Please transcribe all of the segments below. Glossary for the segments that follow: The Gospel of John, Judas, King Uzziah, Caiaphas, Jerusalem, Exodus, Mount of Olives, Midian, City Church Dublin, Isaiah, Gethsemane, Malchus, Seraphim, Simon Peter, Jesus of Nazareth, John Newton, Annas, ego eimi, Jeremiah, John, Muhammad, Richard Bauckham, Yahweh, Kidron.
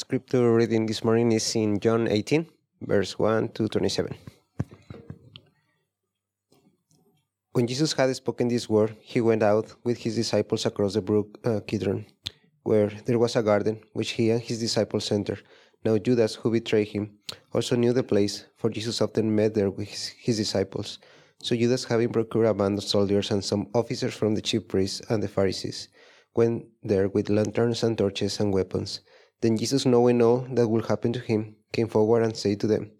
scripture reading this morning is in John 18, verse 1 to 27. When Jesus had spoken this word, he went out with his disciples across the brook Kidron, where there was a garden, which he and his disciples entered. Now Judas, who betrayed him, also knew the place, for Jesus often met there with his disciples. So Judas, having procured a band of soldiers and some officers from the chief priests and the Pharisees, went there with lanterns and torches and weapons. Then Jesus, knowing all that would happen to him, came forward and said to them,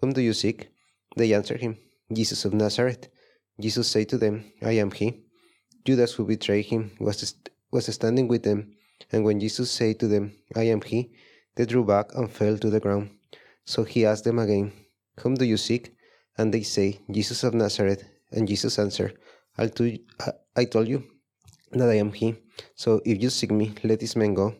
"Whom do you seek?" They answered him, "Jesus of Nazareth." Jesus said to them, "I am he." Judas, who betrayed him, was standing with them, and when Jesus said to them, "I am he," they drew back and fell to the ground. So he asked them again, "Whom do you seek?" And they say, "Jesus of Nazareth." And Jesus answered, "I told you that I am he. So if you seek me, let this man go."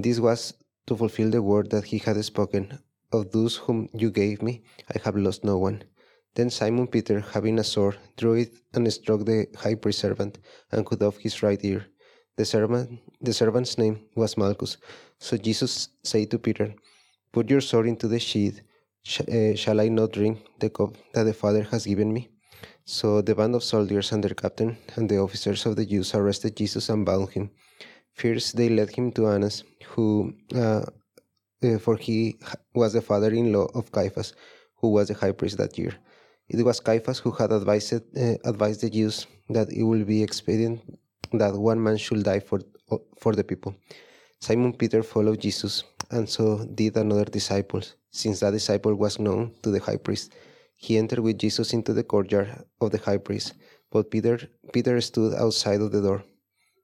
This was to fulfill the word that he had spoken, "Of those whom you gave me, I have lost no one." Then Simon Peter, having a sword, drew it and struck the high priest's servant, and cut off his right ear. The servant's name was Malchus. So Jesus said to Peter, "Put your sword into the sheath. Shall I not drink the cup that the Father has given me?" So the band of soldiers and their captain and the officers of the Jews arrested Jesus and bound him. First they led him to Annas, who, for he was the father-in-law of Caiaphas, who was the high priest that year. It was Caiaphas who had advised the Jews that it would be expedient that one man should die for the people. Simon Peter followed Jesus, and so did another disciple. Since that disciple was known to the high priest, he entered with Jesus into the courtyard of the high priest, but Peter stood outside of the door.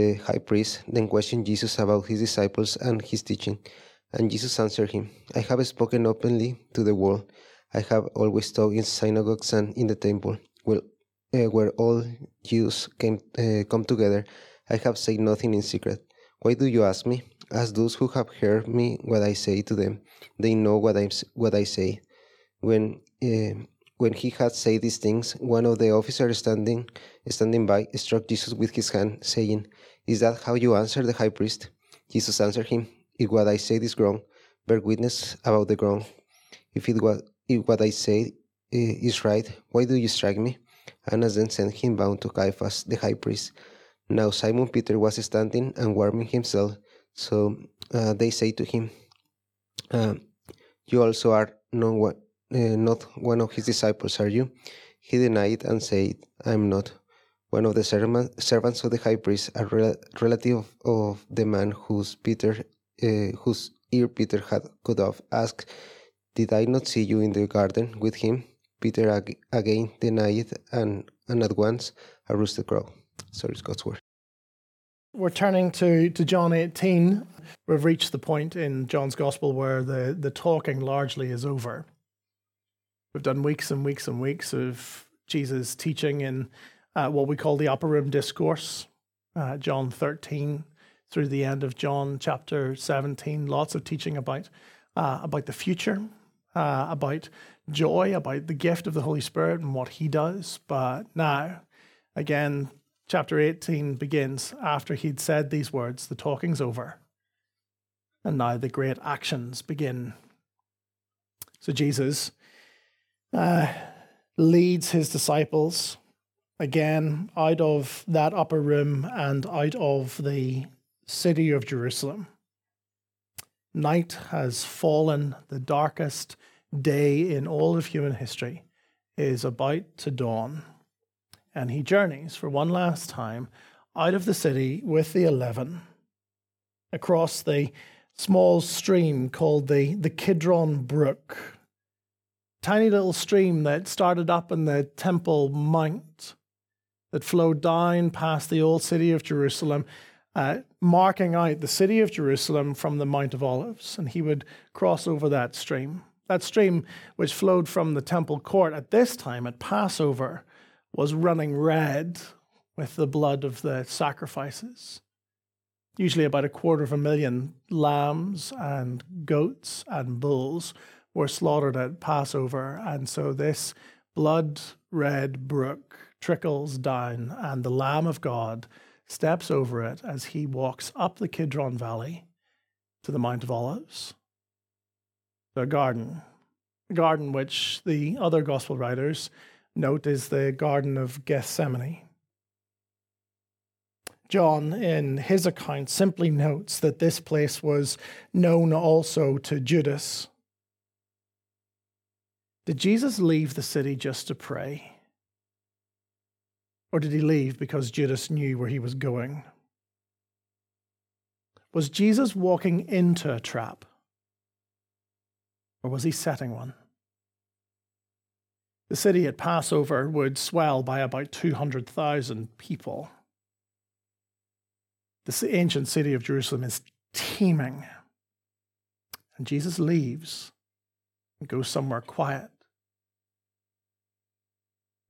The high priest then questioned Jesus about his disciples and his teaching, and Jesus answered him, "I have spoken openly to the world. I have always taught in synagogues and in the temple, where all Jews come together. I have said nothing in secret. Why do you ask me? Ask those who have heard me what I say to them. They know what I say." When he had said these things, one of the officers standing by struck Jesus with his hand, saying, "Is that how you answer the high priest?" Jesus answered him, "If what I say is wrong, bear witness about the wrong. If what I say is right, why do you strike me?" Annas then sent him bound to Caiaphas, the high priest. Now Simon Peter was standing and warming himself, so they said to him, "You also are not one of his disciples, are you?" He denied and said, "I am not." One of the servants of the high priest, a relative of the man whose ear Peter had cut off, asked, "Did I not see you in the garden with him?" Peter again denied, and at once a rooster crowed. So it's God's word. We're turning to John 18. We've reached the point in John's Gospel where the talking largely is over. We've done weeks and weeks and weeks of Jesus teaching in what we call the upper room discourse, John 13 through the end of John chapter 17. Lots of teaching about the future, about joy, about the gift of the Holy Spirit and what he does. But now, again, chapter 18 begins after he'd said these words, the talking's over. And now the great actions begin. So Jesus leads his disciples again out of that upper room and out of the city of Jerusalem. Night has fallen. The darkest day in all of human history is about to dawn. And he journeys for one last time out of the city with the 11 across the small stream called the Kidron Brook. Tiny little stream that started up in the Temple Mount that flowed down past the old city of Jerusalem marking out the city of Jerusalem from the Mount of Olives, and he would cross over that stream. That stream, which flowed from the temple court at this time at Passover, was running red with the blood of the sacrifices. Usually about 250,000 lambs and goats and bulls were slaughtered at Passover, and so this blood-red brook trickles down, and the Lamb of God steps over it as he walks up the Kidron Valley to the Mount of Olives. The garden, which the other gospel writers note is the Garden of Gethsemane. John, in his account, simply notes that this place was known also to Judas. Did Jesus leave the city just to pray? Or did he leave because Judas knew where he was going? Was Jesus walking into a trap? Or was he setting one? The city at Passover would swell by about 200,000 people. The ancient city of Jerusalem is teeming. And Jesus leaves and goes somewhere quiet.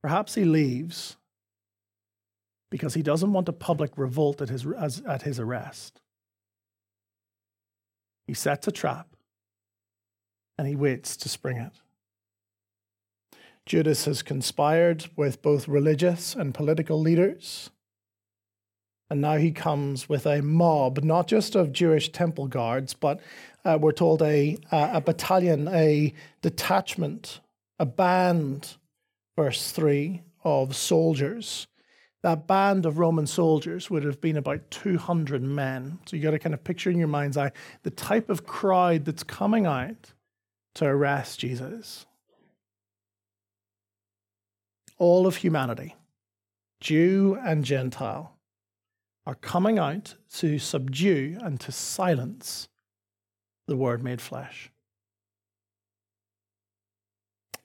Perhaps he leaves because he doesn't want a public revolt at his arrest. He sets a trap and he waits to spring it. Judas has conspired with both religious and political leaders. And now he comes with a mob, not just of Jewish temple guards, but we're told a battalion, a detachment, a band, verse 3, of soldiers. That band of Roman soldiers would have been about 200 men. So you got to kind of picture in your mind's eye the type of crowd that's coming out to arrest Jesus. All of humanity, Jew and Gentile, are coming out to subdue and to silence the Word made flesh.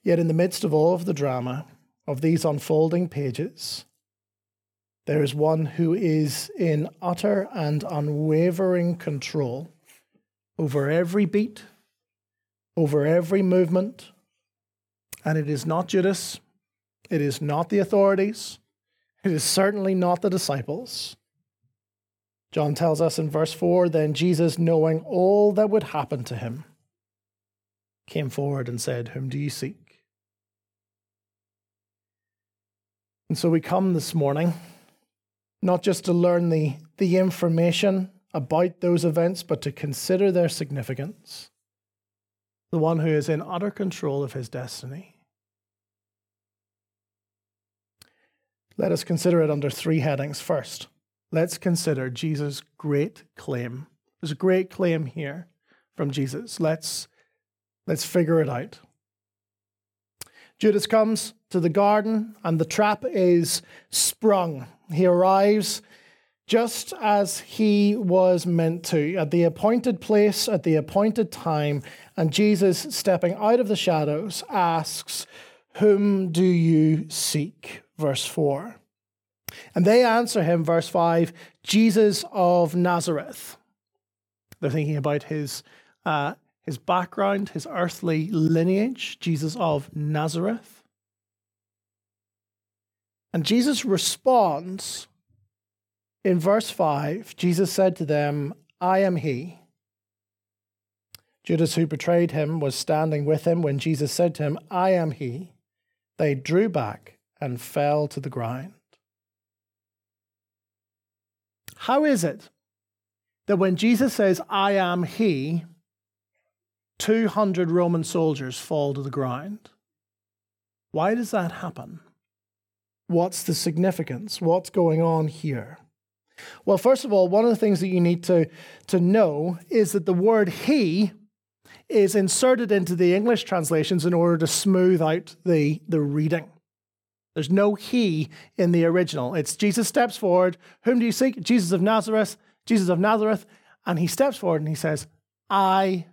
Yet in the midst of all of the drama of these unfolding pages, there is one who is in utter and unwavering control over every beat, over every movement, and it is not Judas, it is not the authorities, it is certainly not the disciples. John tells us in verse 4, then Jesus, knowing all that would happen to him, came forward and said, whom do you seek? And so we come this morning, not just to learn the information about those events, but to consider their significance. The one who is in utter control of his destiny. Let us consider it under three headings. First, let's consider Jesus' great claim. There's a great claim here from Jesus. Let's figure it out. Judas comes to the garden and the trap is sprung. He arrives just as he was meant to, at the appointed place, at the appointed time, and Jesus, stepping out of the shadows, asks, whom do you seek? Verse 4. And they answer him, verse 5, Jesus of Nazareth. They're thinking about his background, his earthly lineage, Jesus of Nazareth. And Jesus responds in verse 5, Jesus said to them, I am he. Judas, who betrayed him, was standing with him when Jesus said to him, I am he. They drew back and fell to the ground. How is it that when Jesus says, I am he, 200 Roman soldiers fall to the ground? Why does that happen? What's the significance? What's going on here? Well, first of all, one of the things that you need to know is that the word he is inserted into the English translations in order to smooth out the reading. There's no he in the original. It's Jesus steps forward. Whom do you seek? Jesus of Nazareth. And he steps forward and he says, I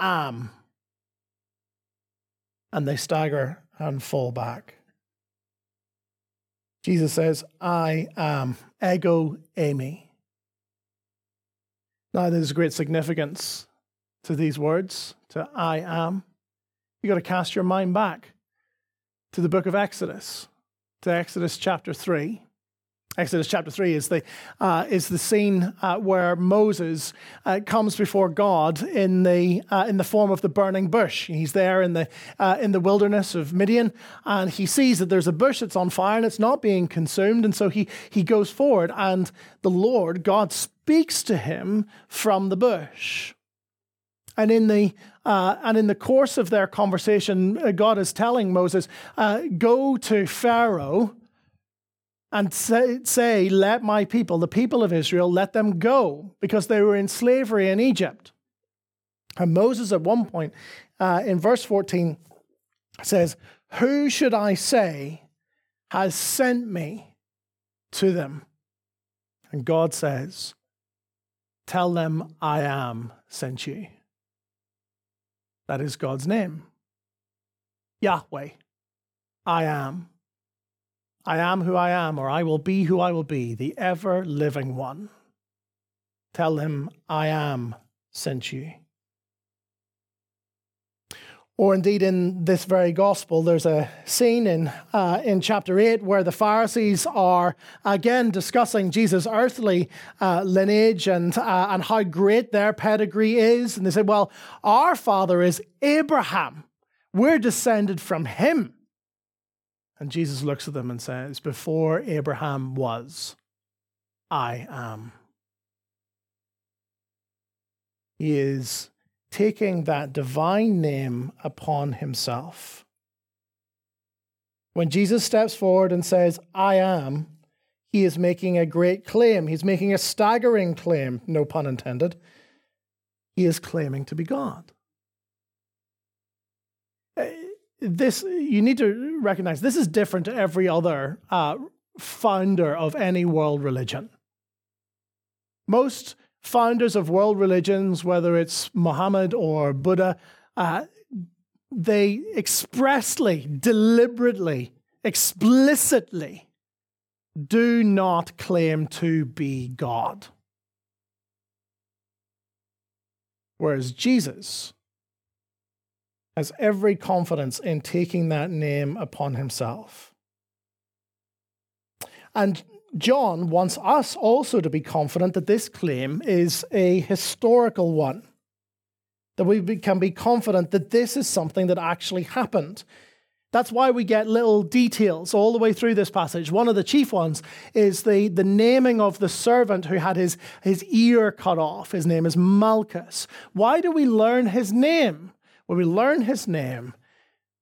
am. And they stagger and fall back. Jesus says, I am. Ego eimi. Now, there's great significance to these words, to I am. You've got to cast your mind back to the book of Exodus, to Exodus chapter 3. Exodus chapter 3 is the scene where Moses comes before God in the form of the burning bush. He's there in the wilderness of Midian, and he sees that there's a bush that's on fire and it's not being consumed, and so he goes forward, and the Lord God speaks to him from the bush. And in the course of their conversation, God is telling Moses, "Go to Pharaoh." And say, let my people, the people of Israel, let them go, because they were in slavery in Egypt. And Moses at one point, in verse 14, says, who should I say has sent me to them? And God says, tell them I am sent you. That is God's name. Yahweh, I am. I am who I am, or I will be who I will be, the ever-living one. Tell him, I am sent you. Or indeed, in this very gospel, there's a scene in chapter 8 where the Pharisees are again discussing Jesus' earthly lineage and how great their pedigree is. And they say, well, our father is Abraham. We're descended from him. And Jesus looks at them and says, before Abraham was, I am. He is taking that divine name upon himself. When Jesus steps forward and says, I am, he is making a great claim. He's making a staggering claim, no pun intended. He is claiming to be God. This, you need to recognize, this is different to every other founder of any world religion. Most founders of world religions, whether it's Muhammad or Buddha, they expressly, deliberately, explicitly do not claim to be God. Whereas Jesus has every confidence in taking that name upon himself. And John wants us also to be confident that this claim is a historical one, that we can be confident that this is something that actually happened. That's why we get little details all the way through this passage. One of the chief ones is the naming of the servant who had his ear cut off. His name is Malchus. Why do we learn his name? Well, we learn his name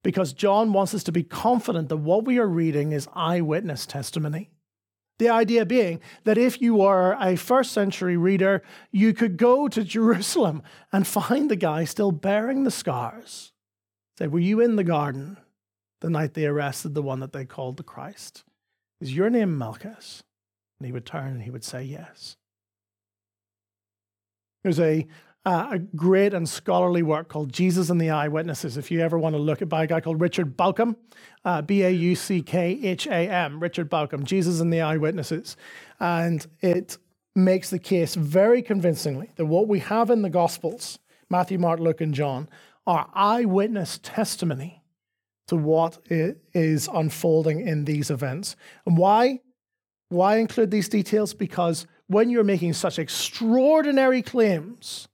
because John wants us to be confident that what we are reading is eyewitness testimony. The idea being that if you were a first century reader, you could go to Jerusalem and find the guy still bearing the scars. Say, were you in the garden the night they arrested the one that they called the Christ? Is your name Malchus? And he would turn and he would say yes. There's a great and scholarly work called Jesus and the Eyewitnesses. If you ever want to look at, by a guy called Richard Bauckham, Bauckham, Richard Bauckham, Jesus and the Eyewitnesses. And it makes the case very convincingly that what we have in the Gospels, Matthew, Mark, Luke, and John, are eyewitness testimony to what is unfolding in these events. And why? Why include these details? Because when you're making such extraordinary claims,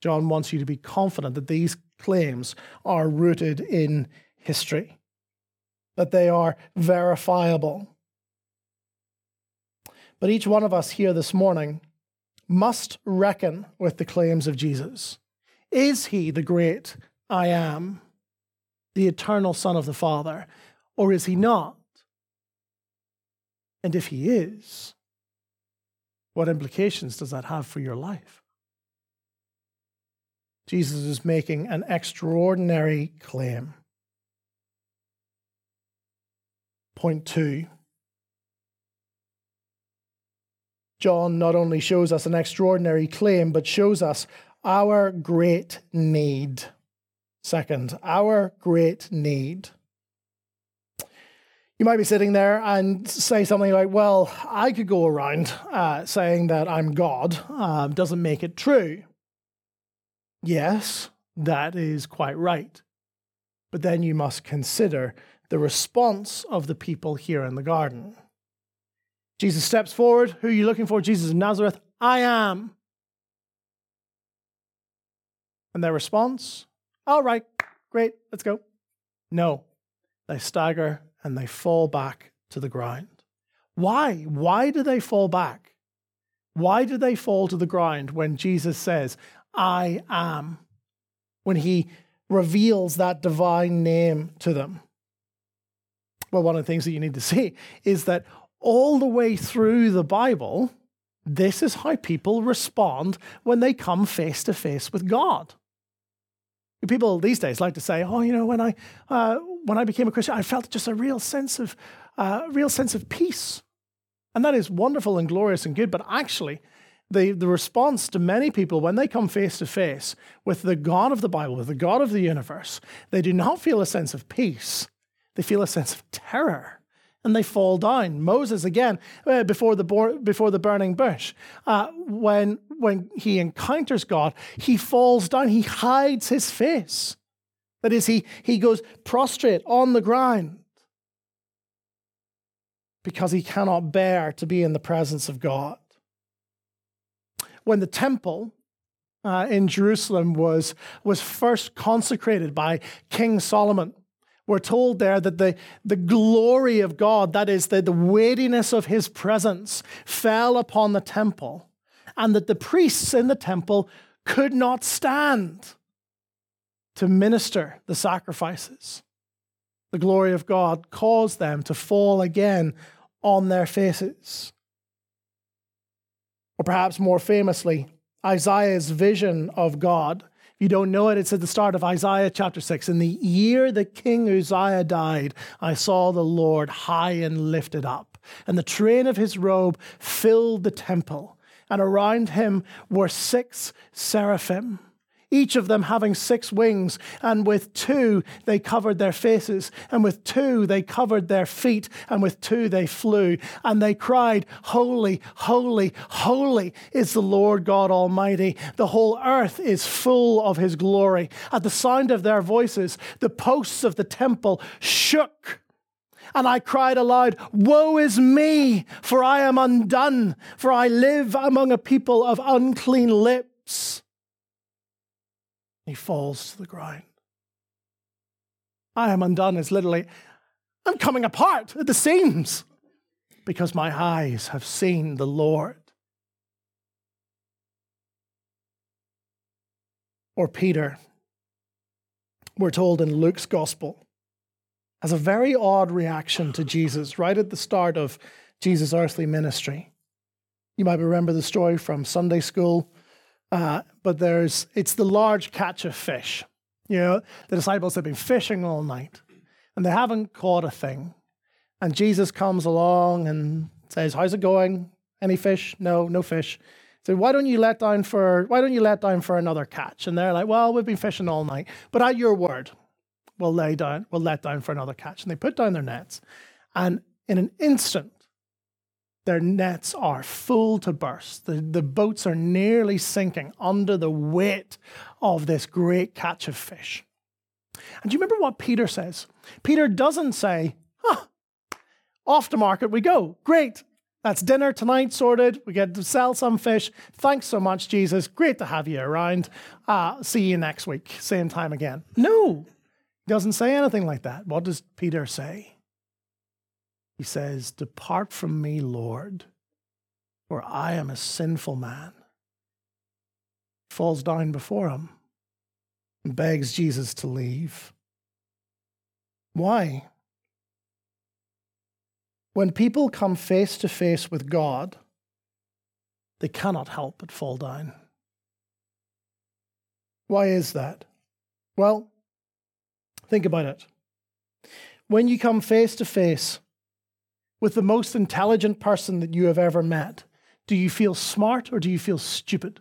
John wants you to be confident that these claims are rooted in history, that they are verifiable. But each one of us here this morning must reckon with the claims of Jesus. Is he the great I am, the eternal Son of the Father, or is he not? And if he is, what implications does that have for your life? Jesus is making an extraordinary claim. Point 2. John not only shows us an extraordinary claim, but shows us our great need. Second, our great need. You might be sitting there and say something like, well, I could go around saying that I'm God, doesn't make it true. Yes, that is quite right. But then you must consider the response of the people here in the garden. Jesus steps forward. Who are you looking for? Jesus of Nazareth. I am. And their response? All right, great, let's go. No, they stagger and they fall back to the ground. Why? Why do they fall back? Why do they fall to the ground when Jesus says, I am? When he reveals that divine name to them? Well, one of the things that you need to see is that all the way through the Bible, this is how people respond when they come face to face with God. People these days like to say, "Oh, you know, when I became a Christian, I felt just a real sense of peace," and that is wonderful and glorious and good. But actually, the response to many people when they come face to face with the God of the Bible, with the God of the universe, they do not feel a sense of peace; they feel a sense of terror. And they fall down. Moses again before the burning bush. When he encounters God, he falls down. He hides his face. That is, he goes prostrate on the ground because he cannot bear to be in the presence of God. When the temple in Jerusalem was first consecrated by King Solomon, we're told there that the glory of God, that is the weightiness of his presence, fell upon the temple, and that the priests in the temple could not stand to minister the sacrifices. The glory of God caused them to fall again on their faces. Or perhaps more famously, Isaiah's vision of God. You don't know it, it's at the start of Isaiah chapter 6. In the year that King Uzziah died, I saw the Lord high and lifted up, and the train of his robe filled the temple, and around him were 6 seraphim, each of them having 6 wings, and with 2 they covered their faces, and with 2 they covered their feet, and with 2 they flew, and they cried, Holy, holy, holy is the Lord God Almighty. The whole earth is full of his glory. At the sound of their voices, the posts of the temple shook. And I cried aloud, Woe is me, for I am undone, for I live among a people of unclean lips. He falls to the ground. I am undone is literally, I'm coming apart at the seams because my eyes have seen the Lord. Or Peter, we're told in Luke's gospel, has a very odd reaction to Jesus right at the start of Jesus' earthly ministry. You might remember the story from Sunday school. But it's the large catch of fish. You know, the disciples have been fishing all night and they haven't caught a thing. And Jesus comes along and says, how's it going? Any fish? No fish. So why don't you let down for another catch? And they're like, well, we've been fishing all night, but at your word, we'll let down for another catch. And they put down their nets, and in an instant, their nets are full to burst. The boats are nearly sinking under the weight of this great catch of fish. And do you remember what Peter says? Peter doesn't say, off to market we go. Great, that's dinner tonight sorted. We get to sell some fish. Thanks so much, Jesus. Great to have you around. See you next week, same time again. No, he doesn't say anything like that. What does Peter say? He says, Depart from me, Lord, for I am a sinful man. Falls down before him and begs Jesus to leave. Why? When people come face to face with God, they cannot help but fall down. Why is that? Well, think about it. When you come face to face with the most intelligent person that you have ever met, do you feel smart or do you feel stupid?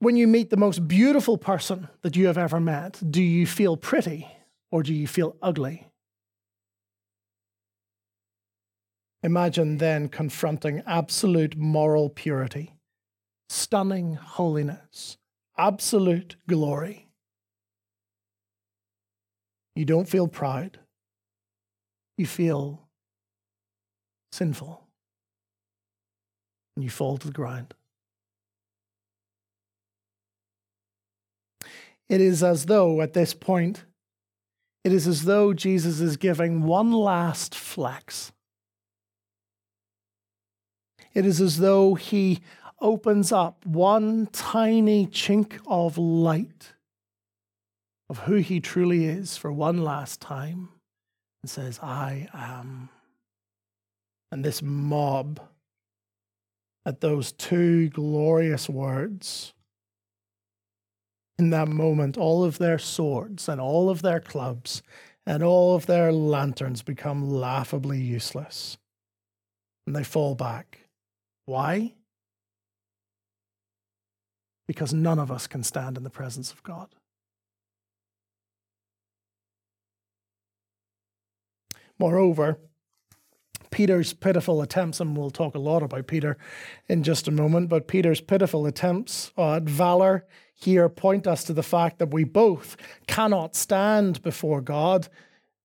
When you meet the most beautiful person that you have ever met, do you feel pretty or do you feel ugly? Imagine then confronting absolute moral purity, stunning holiness, absolute glory. You don't feel proud. You feel sinful. And you fall to the ground. It is as though, at this point, it is as though Jesus is giving one last flex. It is as though he opens up one tiny chink of light of who he truly is for one last time and says, I am. And this mob, at those two glorious words, in that moment, all of their swords and all of their clubs and all of their lanterns become laughably useless. And they fall back. Why? Because none of us can stand in the presence of God. Moreover, Peter's pitiful attempts, and we'll talk a lot about Peter in just a moment, but Peter's pitiful attempts at valor here point us to the fact that we both cannot stand before God,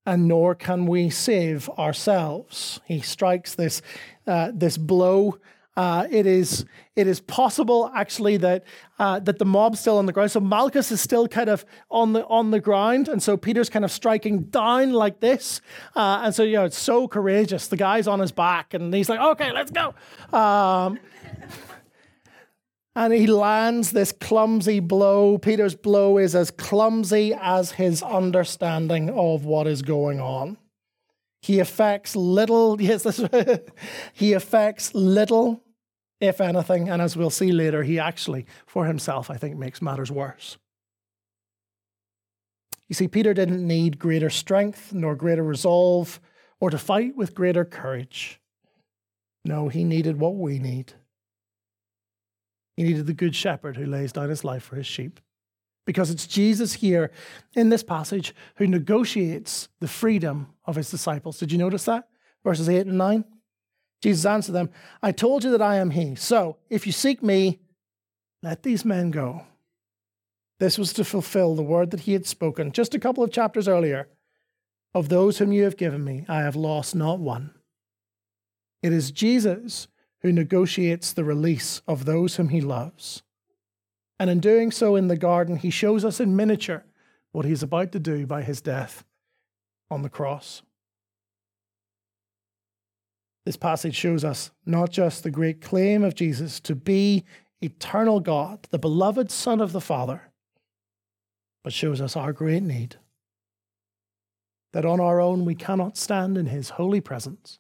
and nor can we save ourselves. He strikes this this blow. It is possible actually that the mob's still on the ground. So Malchus is still kind of on the ground, and so Peter's kind of striking down like this. And so it's so courageous. The guy's on his back, and he's like, "Okay, let's go." And he lands this clumsy blow. Peter's blow is as clumsy as his understanding of what is going on. He affects little, he affects little, if anything, and as we'll see later, he actually, for himself, I think, makes matters worse. You see, Peter didn't need greater strength, nor greater resolve, or to fight with greater courage. No, he needed what we need. He needed the good shepherd who lays down his life for his sheep. Because it's Jesus here in this passage who negotiates the freedom of his disciples. Did you notice that? Verses 8 and 9. Jesus answered them, I told you that I am he. So if you seek me, let these men go. This was to fulfill the word that he had spoken just a couple of chapters earlier. Of those whom you have given me, I have lost not one. It is Jesus who negotiates the release of those whom he loves. And in doing so in the garden, he shows us in miniature what he's about to do by his death on the cross. This passage shows us not just the great claim of Jesus to be eternal God, the beloved Son of the Father, but shows us our great need, that on our own we cannot stand in his holy presence.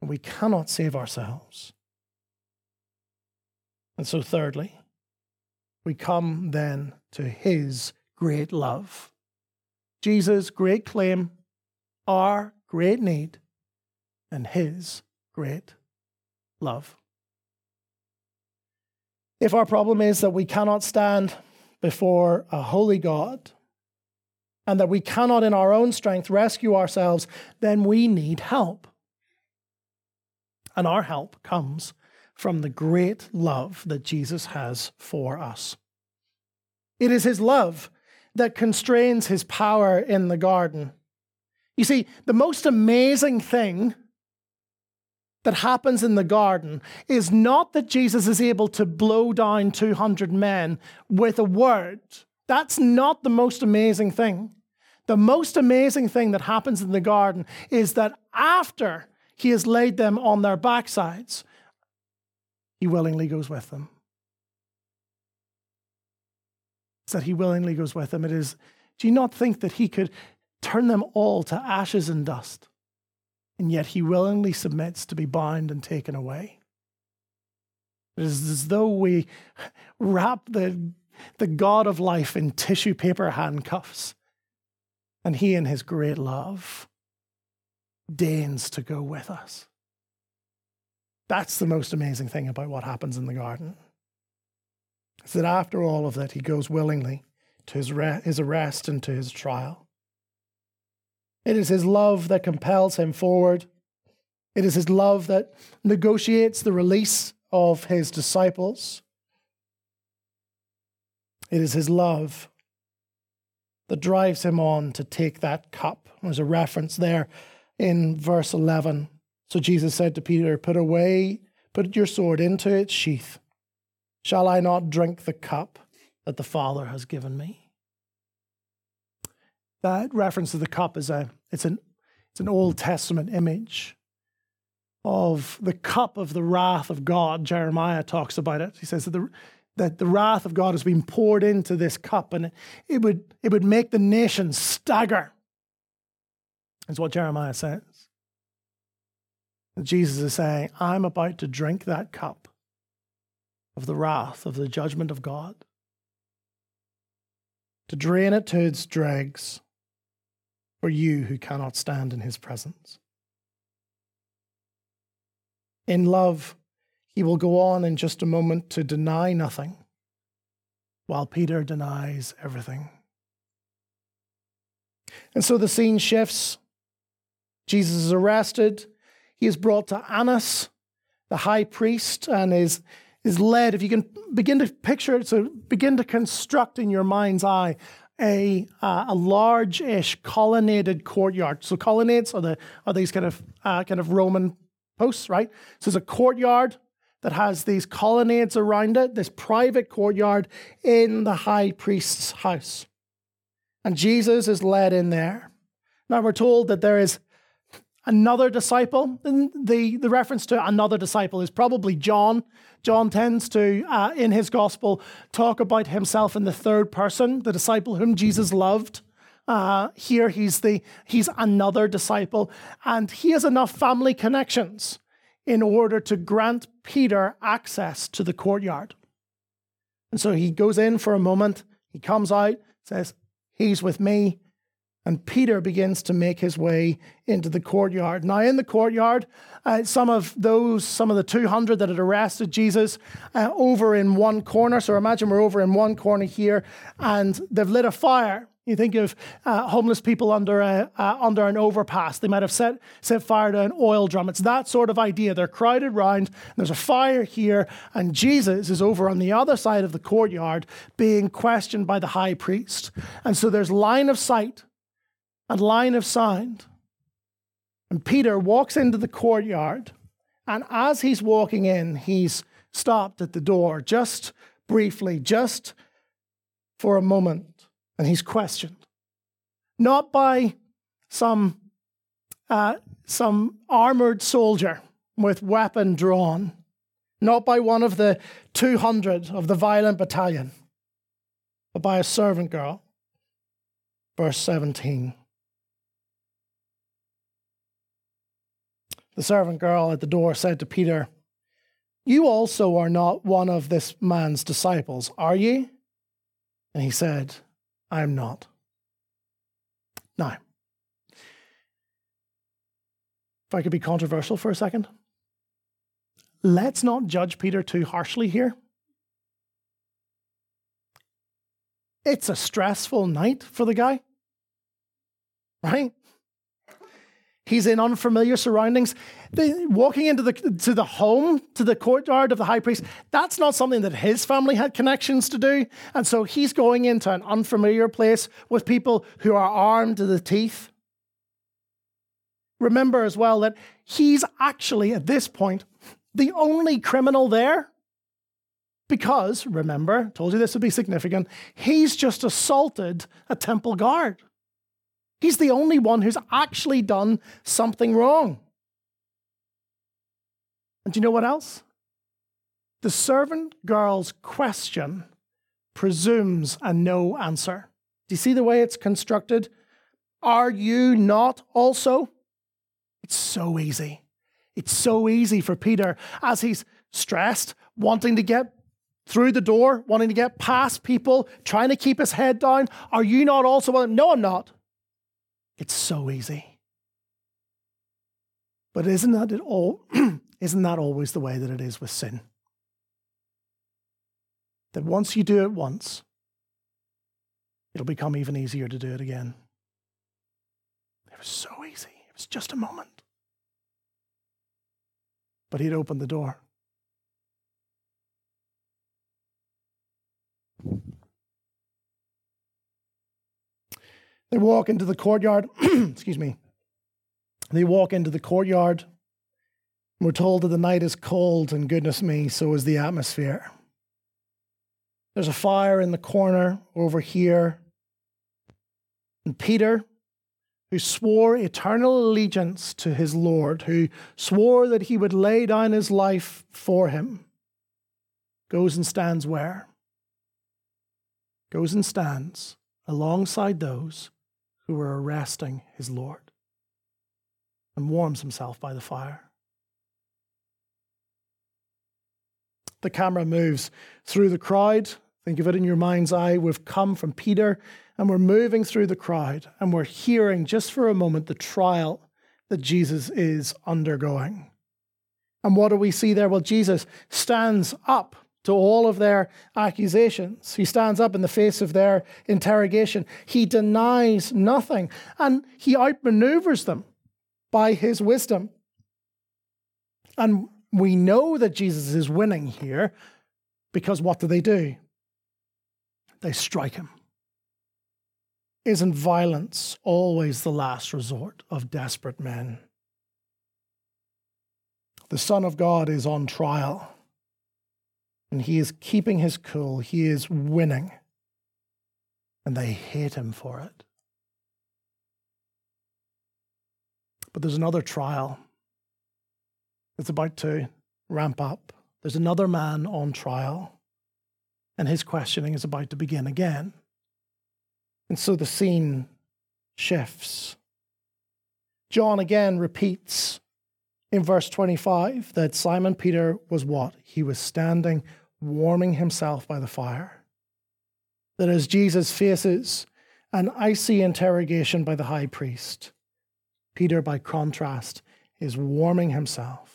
And we cannot save ourselves. And so thirdly, we come then to his great love. Jesus' great claim, our great need, and his great love. If our problem is that we cannot stand before a holy God, and that we cannot in our own strength rescue ourselves, then we need help. And our help comes from the great love that Jesus has for us. It is his love that constrains his power in the garden. You see, the most amazing thing that happens in the garden is not that Jesus is able to blow down 200 men with a word. That's not the most amazing thing. The most amazing thing that happens in the garden is that after he has laid them on their backsides, he willingly goes with them. It's that he willingly goes with them. It is, do you not think that he could turn them all to ashes and dust? And yet he willingly submits to be bound and taken away. It is as though we wrap the God of life in tissue paper handcuffs. And he in his great love deigns to go with us. That's the most amazing thing about what happens in the garden. It's that after all of that, he goes willingly to his arrest and to his trial. It is his love that compels him forward. It is his love that negotiates the release of his disciples. It is his love that drives him on to take that cup. There's a reference there in verse 11. So Jesus said to Peter, put your sword into its sheath. Shall I not drink the cup that the Father has given me? That reference to the cup is an Old Testament image of the cup of the wrath of God. Jeremiah talks about it. He says that the wrath of God has been poured into this cup, and it would make the nation stagger. That's what Jeremiah says. And Jesus is saying, I'm about to drink that cup of the wrath, of the judgment of God, to drain it to its dregs for you who cannot stand in his presence. In love, he will go on in just a moment to deny nothing, while Peter denies everything. And so the scene shifts. Jesus is arrested. He is brought to Annas, the high priest, and is led. If you can begin to picture it, so begin to construct in your mind's eye a large-ish colonnaded courtyard. So colonnades are these kind of Roman posts, right? So it's a courtyard that has these colonnades around it, this private courtyard in the high priest's house. And Jesus is led in there. Now we're told that there is another disciple, and the reference to another disciple is probably John. John tends to, in his gospel, talk about himself in the third person, the disciple whom Jesus loved. Here he's another disciple, and he has enough family connections in order to grant Peter access to the courtyard. And so he goes in for a moment, he comes out, says, he's with me. And Peter begins to make his way into the courtyard. Now in the courtyard, some of the 200 that had arrested Jesus over in one corner. So imagine we're over in one corner here and they've lit a fire. You think of homeless people under an overpass. They might have set fire to an oil drum. It's that sort of idea. They're crowded round. There's a fire here and Jesus is over on the other side of the courtyard being questioned by the high priest. And so there's line of sight and line of sound. And Peter walks into the courtyard, and as he's walking in, he's stopped at the door just briefly, just for a moment, and he's questioned. Not by some armored soldier with weapon drawn, not by one of the 200 of the violent battalion, but by a servant girl. Verse 17. The servant girl at the door said to Peter, "You also are not one of this man's disciples, are you?" And he said, "I am not." Now, if I could be controversial for a second, let's not judge Peter too harshly here. It's a stressful night for the guy, right? He's in unfamiliar surroundings. Walking into the home, to the courtyard of the high priest, that's not something that his family had connections to do. And so he's going into an unfamiliar place with people who are armed to the teeth. Remember as well that he's actually, at this point, the only criminal there. Because, remember, told you this would be significant, he's just assaulted a temple guard. He's the only one who's actually done something wrong. And do you know what else? The servant girl's question presumes a no answer. Do you see the way it's constructed? Are you not also? It's so easy. It's so easy for Peter as he's stressed, wanting to get through the door, wanting to get past people, trying to keep his head down. Are you not also one? No, I'm not. It's so easy. But isn't that always the way that it is with sin? That once you do it once, it'll become even easier to do it again. It was so easy. It was just a moment. but he'd opened the door. They walk into the courtyard. Excuse me. They walk into the courtyard. We're told that the night is cold, and goodness me, so is the atmosphere. There's a fire in the corner over here. And Peter, who swore eternal allegiance to his Lord, who swore that he would lay down his life for him, goes and stands where? Goes and stands alongside those who were arresting his Lord and warms himself by the fire. The camera moves through the crowd. Think of it in your mind's eye. We've come from Peter and we're moving through the crowd and we're hearing just for a moment the trial that Jesus is undergoing. And what do we see there? Well, Jesus stands up to all of their accusations. He stands up in the face of their interrogation. He denies nothing and he outmaneuvers them by his wisdom. And we know that Jesus is winning here because what do? They strike him. Isn't violence always the last resort of desperate men? The Son of God is on trial and he is keeping his cool. He is winning and they hate him for it. But there's another trial. It's about to ramp up. There's another man on trial, and his questioning is about to begin again. And so the scene shifts. John again repeats in verse 25 that Simon Peter was what? He was standing, warming himself by the fire. That as Jesus faces an icy interrogation by the high priest, Peter, by contrast, is warming himself.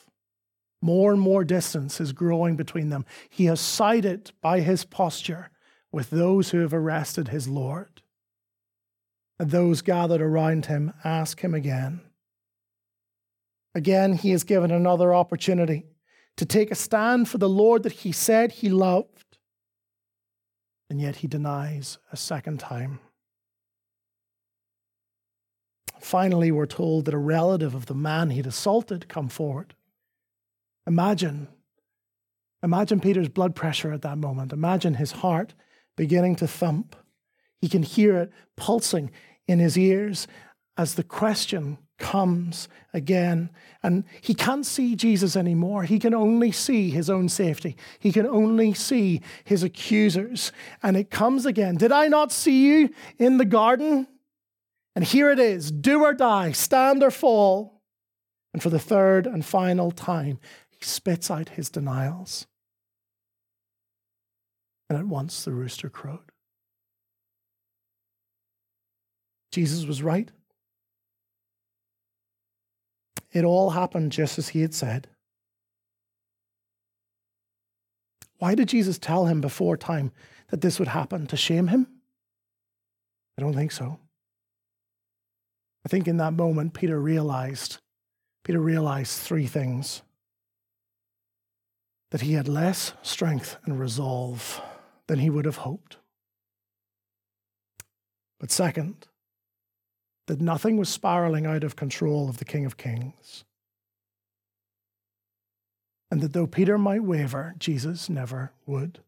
More and more distance is growing between them. He has sided by his posture with those who have arrested his Lord. And those gathered around him ask him again. Again, he is given another opportunity to take a stand for the Lord that he said he loved. And yet he denies a second time. Finally, we're told that a relative of the man he'd assaulted come forward. Imagine Peter's blood pressure at that moment. Imagine his heart beginning to thump. He can hear it pulsing in his ears as the question comes again. And he can't see Jesus anymore. He can only see his own safety. He can only see his accusers. And it comes again. Did I not see you in the garden? And here it is. Do or die. Stand or fall. And for the third and final time, he spits out his denials. And at once the rooster crowed. Jesus was right. It all happened just as he had said. Why did Jesus tell him before time that this would happen? To shame him? I don't think so. I think in that moment, Peter realized three things. That he had less strength and resolve than he would have hoped. But second, that nothing was spiraling out of control of the King of Kings. And that though Peter might waver, Jesus never would.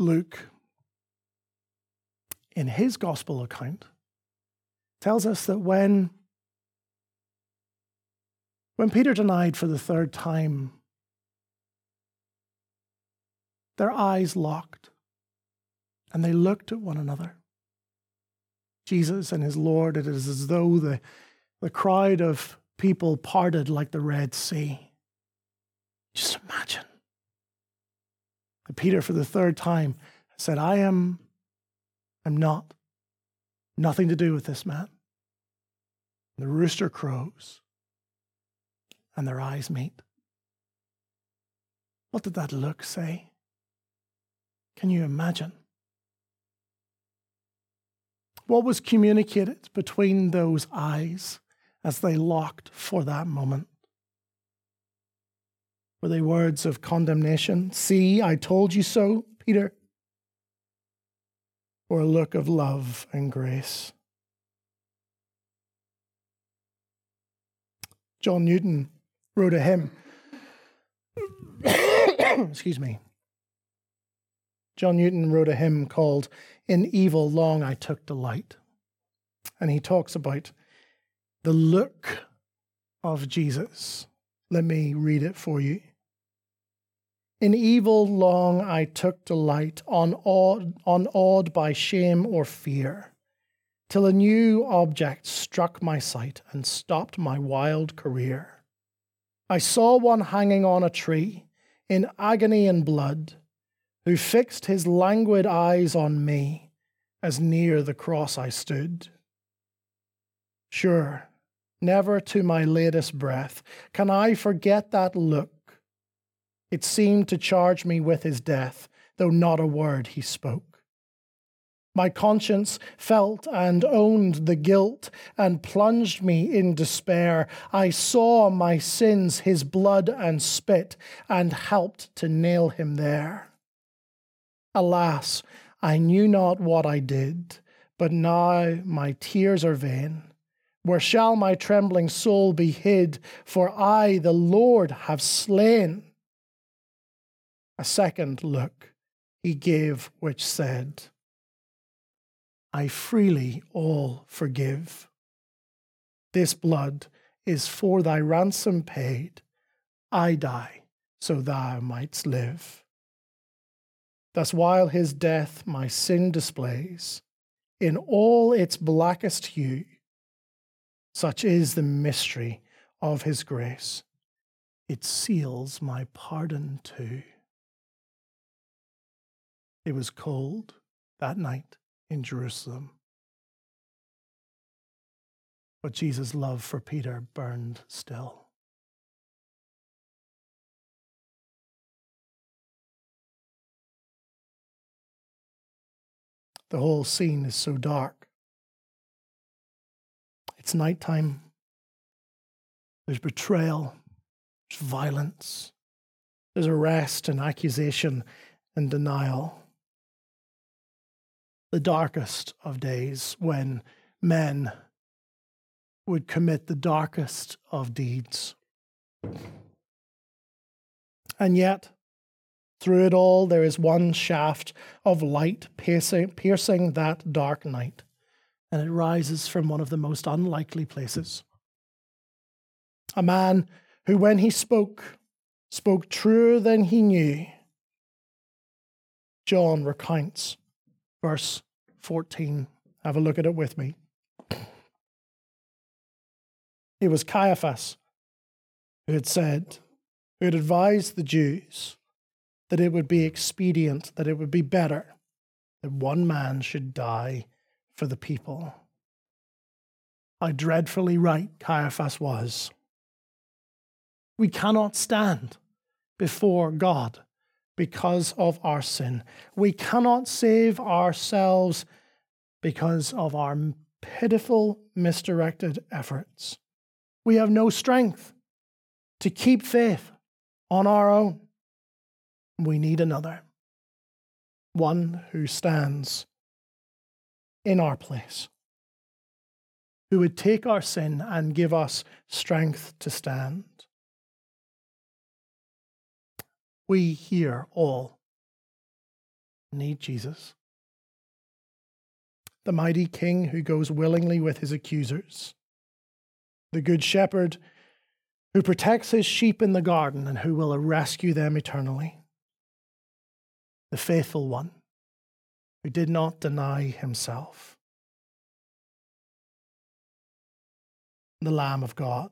Luke, in his gospel account, tells us that when Peter denied for the third time, their eyes locked and they looked at one another. Jesus and his Lord, it is as though the crowd of people parted like the Red Sea. Just imagine that Peter for the third time said, I'm not. Nothing to do with this man. The rooster crows and their eyes meet. What did that look say? Can you imagine? What was communicated between those eyes as they locked for that moment. Were they words of condemnation? See, I told you so, Peter. Or a look of love and grace? John Newton wrote a hymn. Excuse me. John Newton wrote a hymn called In Evil Long I Took Delight. And he talks about the look of Jesus. Let me read it for you. In evil long I took delight, unawed by shame or fear, till a new object struck my sight and stopped my wild career. I saw one hanging on a tree, in agony and blood, who fixed his languid eyes on me, as near the cross I stood. Sure, never to my latest breath can I forget that look. It seemed to charge me with his death, though not a word he spoke. My conscience felt and owned the guilt and plunged me in despair. I saw my sins, his blood and spit, and helped to nail him there. Alas, I knew not what I did, but now my tears are vain. Where shall my trembling soul be hid? For I, the Lord, have slain. A second look he gave, which said, I freely all forgive. This blood is for thy ransom paid. I die so thou mightst live. Thus while his death my sin displays, in all its blackest hue, such is the mystery of his grace. It seals my pardon too. It was cold that night in Jerusalem. But Jesus' love for Peter burned still. The whole scene is so dark. It's nighttime. There's betrayal. There's violence. There's arrest and accusation and denial. The darkest of days when men would commit the darkest of deeds. And yet, through it all, there is one shaft of light piercing that dark night, and it rises from one of the most unlikely places. A man who, when he spoke truer than he knew. John recounts Verse 14. Have a look at it with me. It was Caiaphas who had advised the Jews that it would be expedient, that it would be better that one man should die for the people. How dreadfully right Caiaphas was. We cannot stand before God because of our sin. We cannot save ourselves because of our pitiful, misdirected efforts. We have no strength to keep faith on our own. We need another, one who stands in our place, who would take our sin and give us strength to stand. We here all need Jesus, the mighty King who goes willingly with his accusers, the good shepherd who protects his sheep in the garden and who will rescue them eternally, the faithful one who did not deny himself, the Lamb of God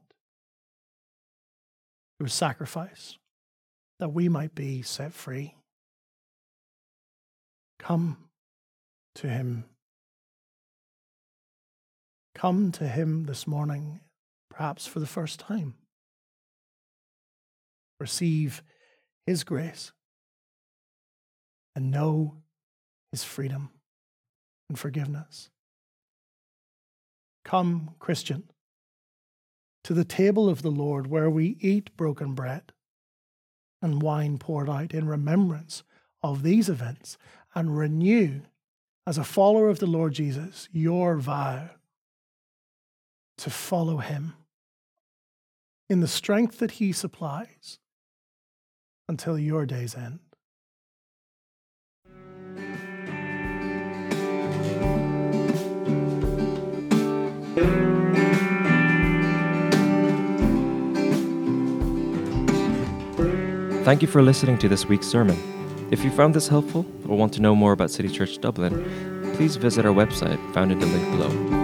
who was sacrificed that we might be set free. Come to him. Come to him this morning, perhaps for the first time. Receive his grace and know his freedom and forgiveness. Come, Christian, to the table of the Lord, where we eat broken bread and wine poured out in remembrance of these events, and renew, as a follower of the Lord Jesus, your vow to follow him in the strength that he supplies until your day's end. Thank you for listening to this week's sermon. If you found this helpful or want to know more about City Church Dublin, please visit our website found in the link below.